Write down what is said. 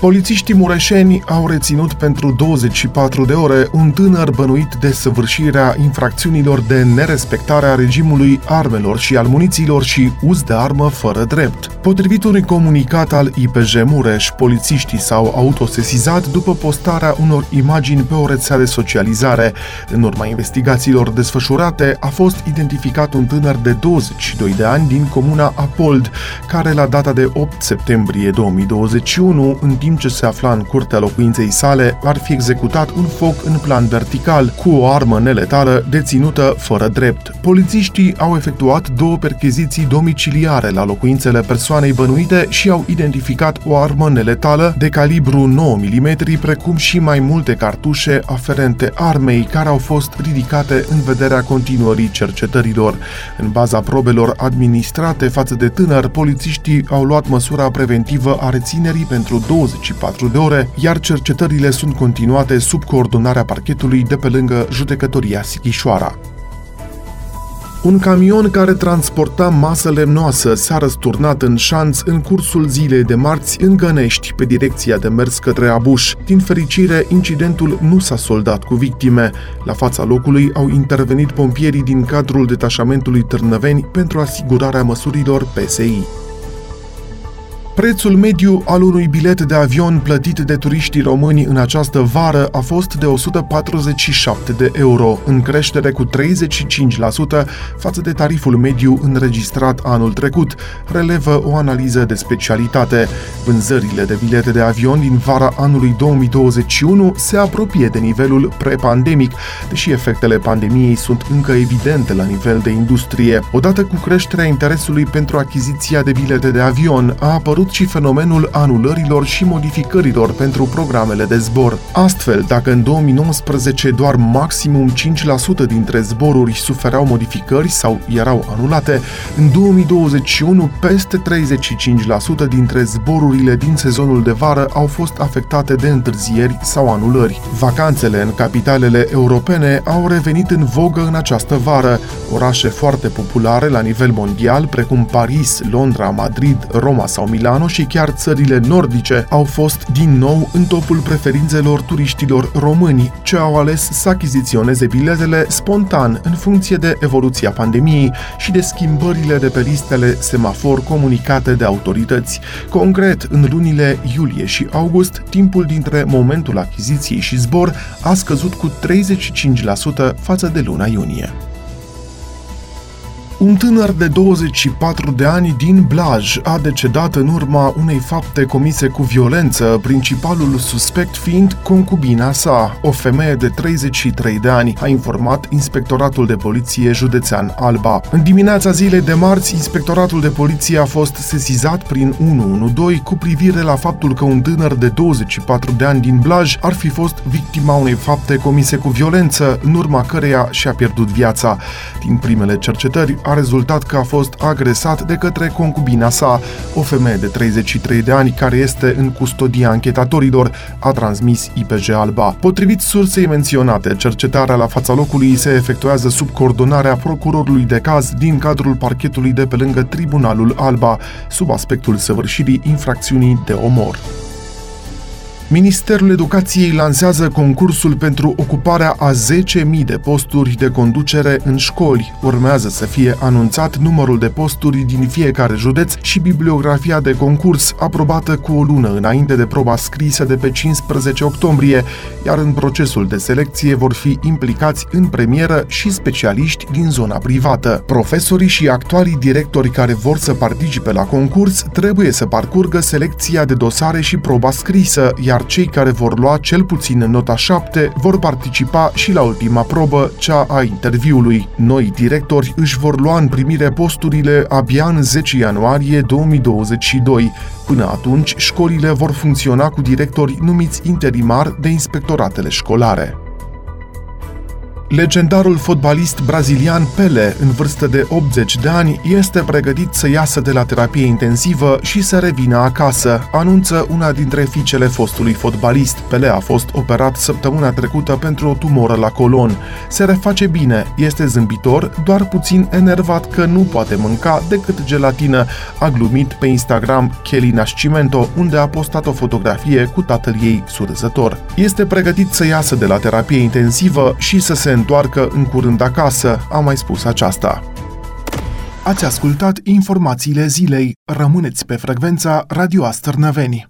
Polițiștii mureșeni au reținut pentru 24 de ore un tânăr bănuit de săvârșirea infracțiunilor de nerespectare a regimului armelor și al munițiilor și uz de armă fără drept. Potrivit unui comunicat al IPJ Mureș, polițiștii s-au autosesizat după postarea unor imagini pe o rețea de socializare. În urma investigațiilor desfășurate, a fost identificat un tânăr de 22 de ani din comuna Apold, care la data de 8 septembrie 2021, în timp ce se afla în curtea locuinței sale, ar fi executat un foc în plan vertical, cu o armă neletală deținută fără drept. Polițiștii au efectuat două percheziții domiciliare la locuințele persoanei bănuite și au identificat o armă neletală de calibru 9 mm, precum și mai multe cartușe aferente armei, care au fost ridicate în vederea continuării cercetărilor. În baza probelor administrate față de tânăr, polițiștii au luat măsura preventivă a reținerii pentru 24 de ore, iar cercetările sunt continuate sub coordonarea parchetului de pe lângă judecătoria Sighișoara. Un camion care transporta masă lemnoasă s-a răsturnat în șanț în cursul zilei de marți în Gănești, pe direcția de mers către Abuș. Din fericire, incidentul nu s-a soldat cu victime. La fața locului au intervenit pompierii din cadrul detașamentului Târnăveni pentru asigurarea măsurilor PSI. Prețul mediu al unui bilet de avion plătit de turiștii români în această vară a fost de 147 de euro, în creștere cu 35% față de tariful mediu înregistrat anul trecut, relevă o analiză de specialitate. Vânzările de bilete de avion din vara anului 2021 se apropie de nivelul prepandemic, deși efectele pandemiei sunt încă evidente la nivel de industrie. Odată cu creșterea interesului pentru achiziția de bilete de avion, a apărut și fenomenul anulărilor și modificărilor pentru programele de zbor. Astfel, dacă în 2019 doar maximum 5% dintre zboruri sufereau modificări sau erau anulate, în 2021 peste 35% dintre zborurile din sezonul de vară au fost afectate de întârzieri sau anulări. Vacanțele în capitalele europene au revenit în vogă în această vară. Orașe foarte populare la nivel mondial, precum Paris, Londra, Madrid, Roma sau Milano și chiar țările nordice au fost din nou în topul preferințelor turiștilor români, ce au ales să achiziționeze biletele spontan în funcție de evoluția pandemiei și de schimbările de pe listele semafor comunicate de autorități. Concret, în lunile iulie și august, timpul dintre momentul achiziției și zbor a scăzut cu 35% față de luna iunie. Un tânăr de 24 de ani din Blaj a decedat în urma unei fapte comise cu violență, principalul suspect fiind concubina sa, o femeie de 33 de ani, a informat Inspectoratul de Poliție Județean Alba. În dimineața zilei de marți, Inspectoratul de Poliție a fost sesizat prin 112 cu privire la faptul că un tânăr de 24 de ani din Blaj ar fi fost victima unei fapte comise cu violență, în urma căreia și-a pierdut viața. Din primele cercetări, a rezultat că a fost agresat de către concubina sa, o femeie de 33 de ani care este în custodia anchetatorilor, a transmis IPJ Alba. Potrivit sursei menționate, cercetarea la fața locului se efectuează sub coordonarea procurorului de caz din cadrul parchetului de pe lângă Tribunalul Alba, sub aspectul săvârșirii infracțiunii de omor. Ministerul Educației lansează concursul pentru ocuparea a 10.000 de posturi de conducere în școli. Urmează să fie anunțat numărul de posturi din fiecare județ și bibliografia de concurs, aprobată cu o lună înainte de proba scrisă de pe 15 octombrie, iar în procesul de selecție vor fi implicați în premieră și specialiști din zona privată. Profesorii și actualii directori care vor să participe la concurs trebuie să parcurgă selecția de dosare și proba scrisă, iar cei care vor lua cel puțin nota 7 vor participa și la ultima probă, cea a interviului. Noi directori își vor lua în primire posturile abia în 10 ianuarie 2022. Până atunci, școlile vor funcționa cu directori numiți interimar de inspectoratele școlare. Legendarul fotbalist brazilian Pele, în vârstă de 80 de ani, este pregătit să iasă de la terapie intensivă și să revină acasă, anunță una dintre fiicele fostului fotbalist. Pele a fost operat săptămâna trecută pentru o tumoră la colon. Se reface bine, este zâmbitor, doar puțin enervat că nu poate mânca decât gelatină, a glumit pe Instagram Kelly Nascimento, unde a postat o fotografie cu tatăl ei surâzător. Este pregătit să iasă de la terapie intensivă și să se întoarcă în curând acasă, a mai spus aceasta. Ați ascultat informațiile zilei. Rămâneți pe frecvența Radio AS Târnăveni.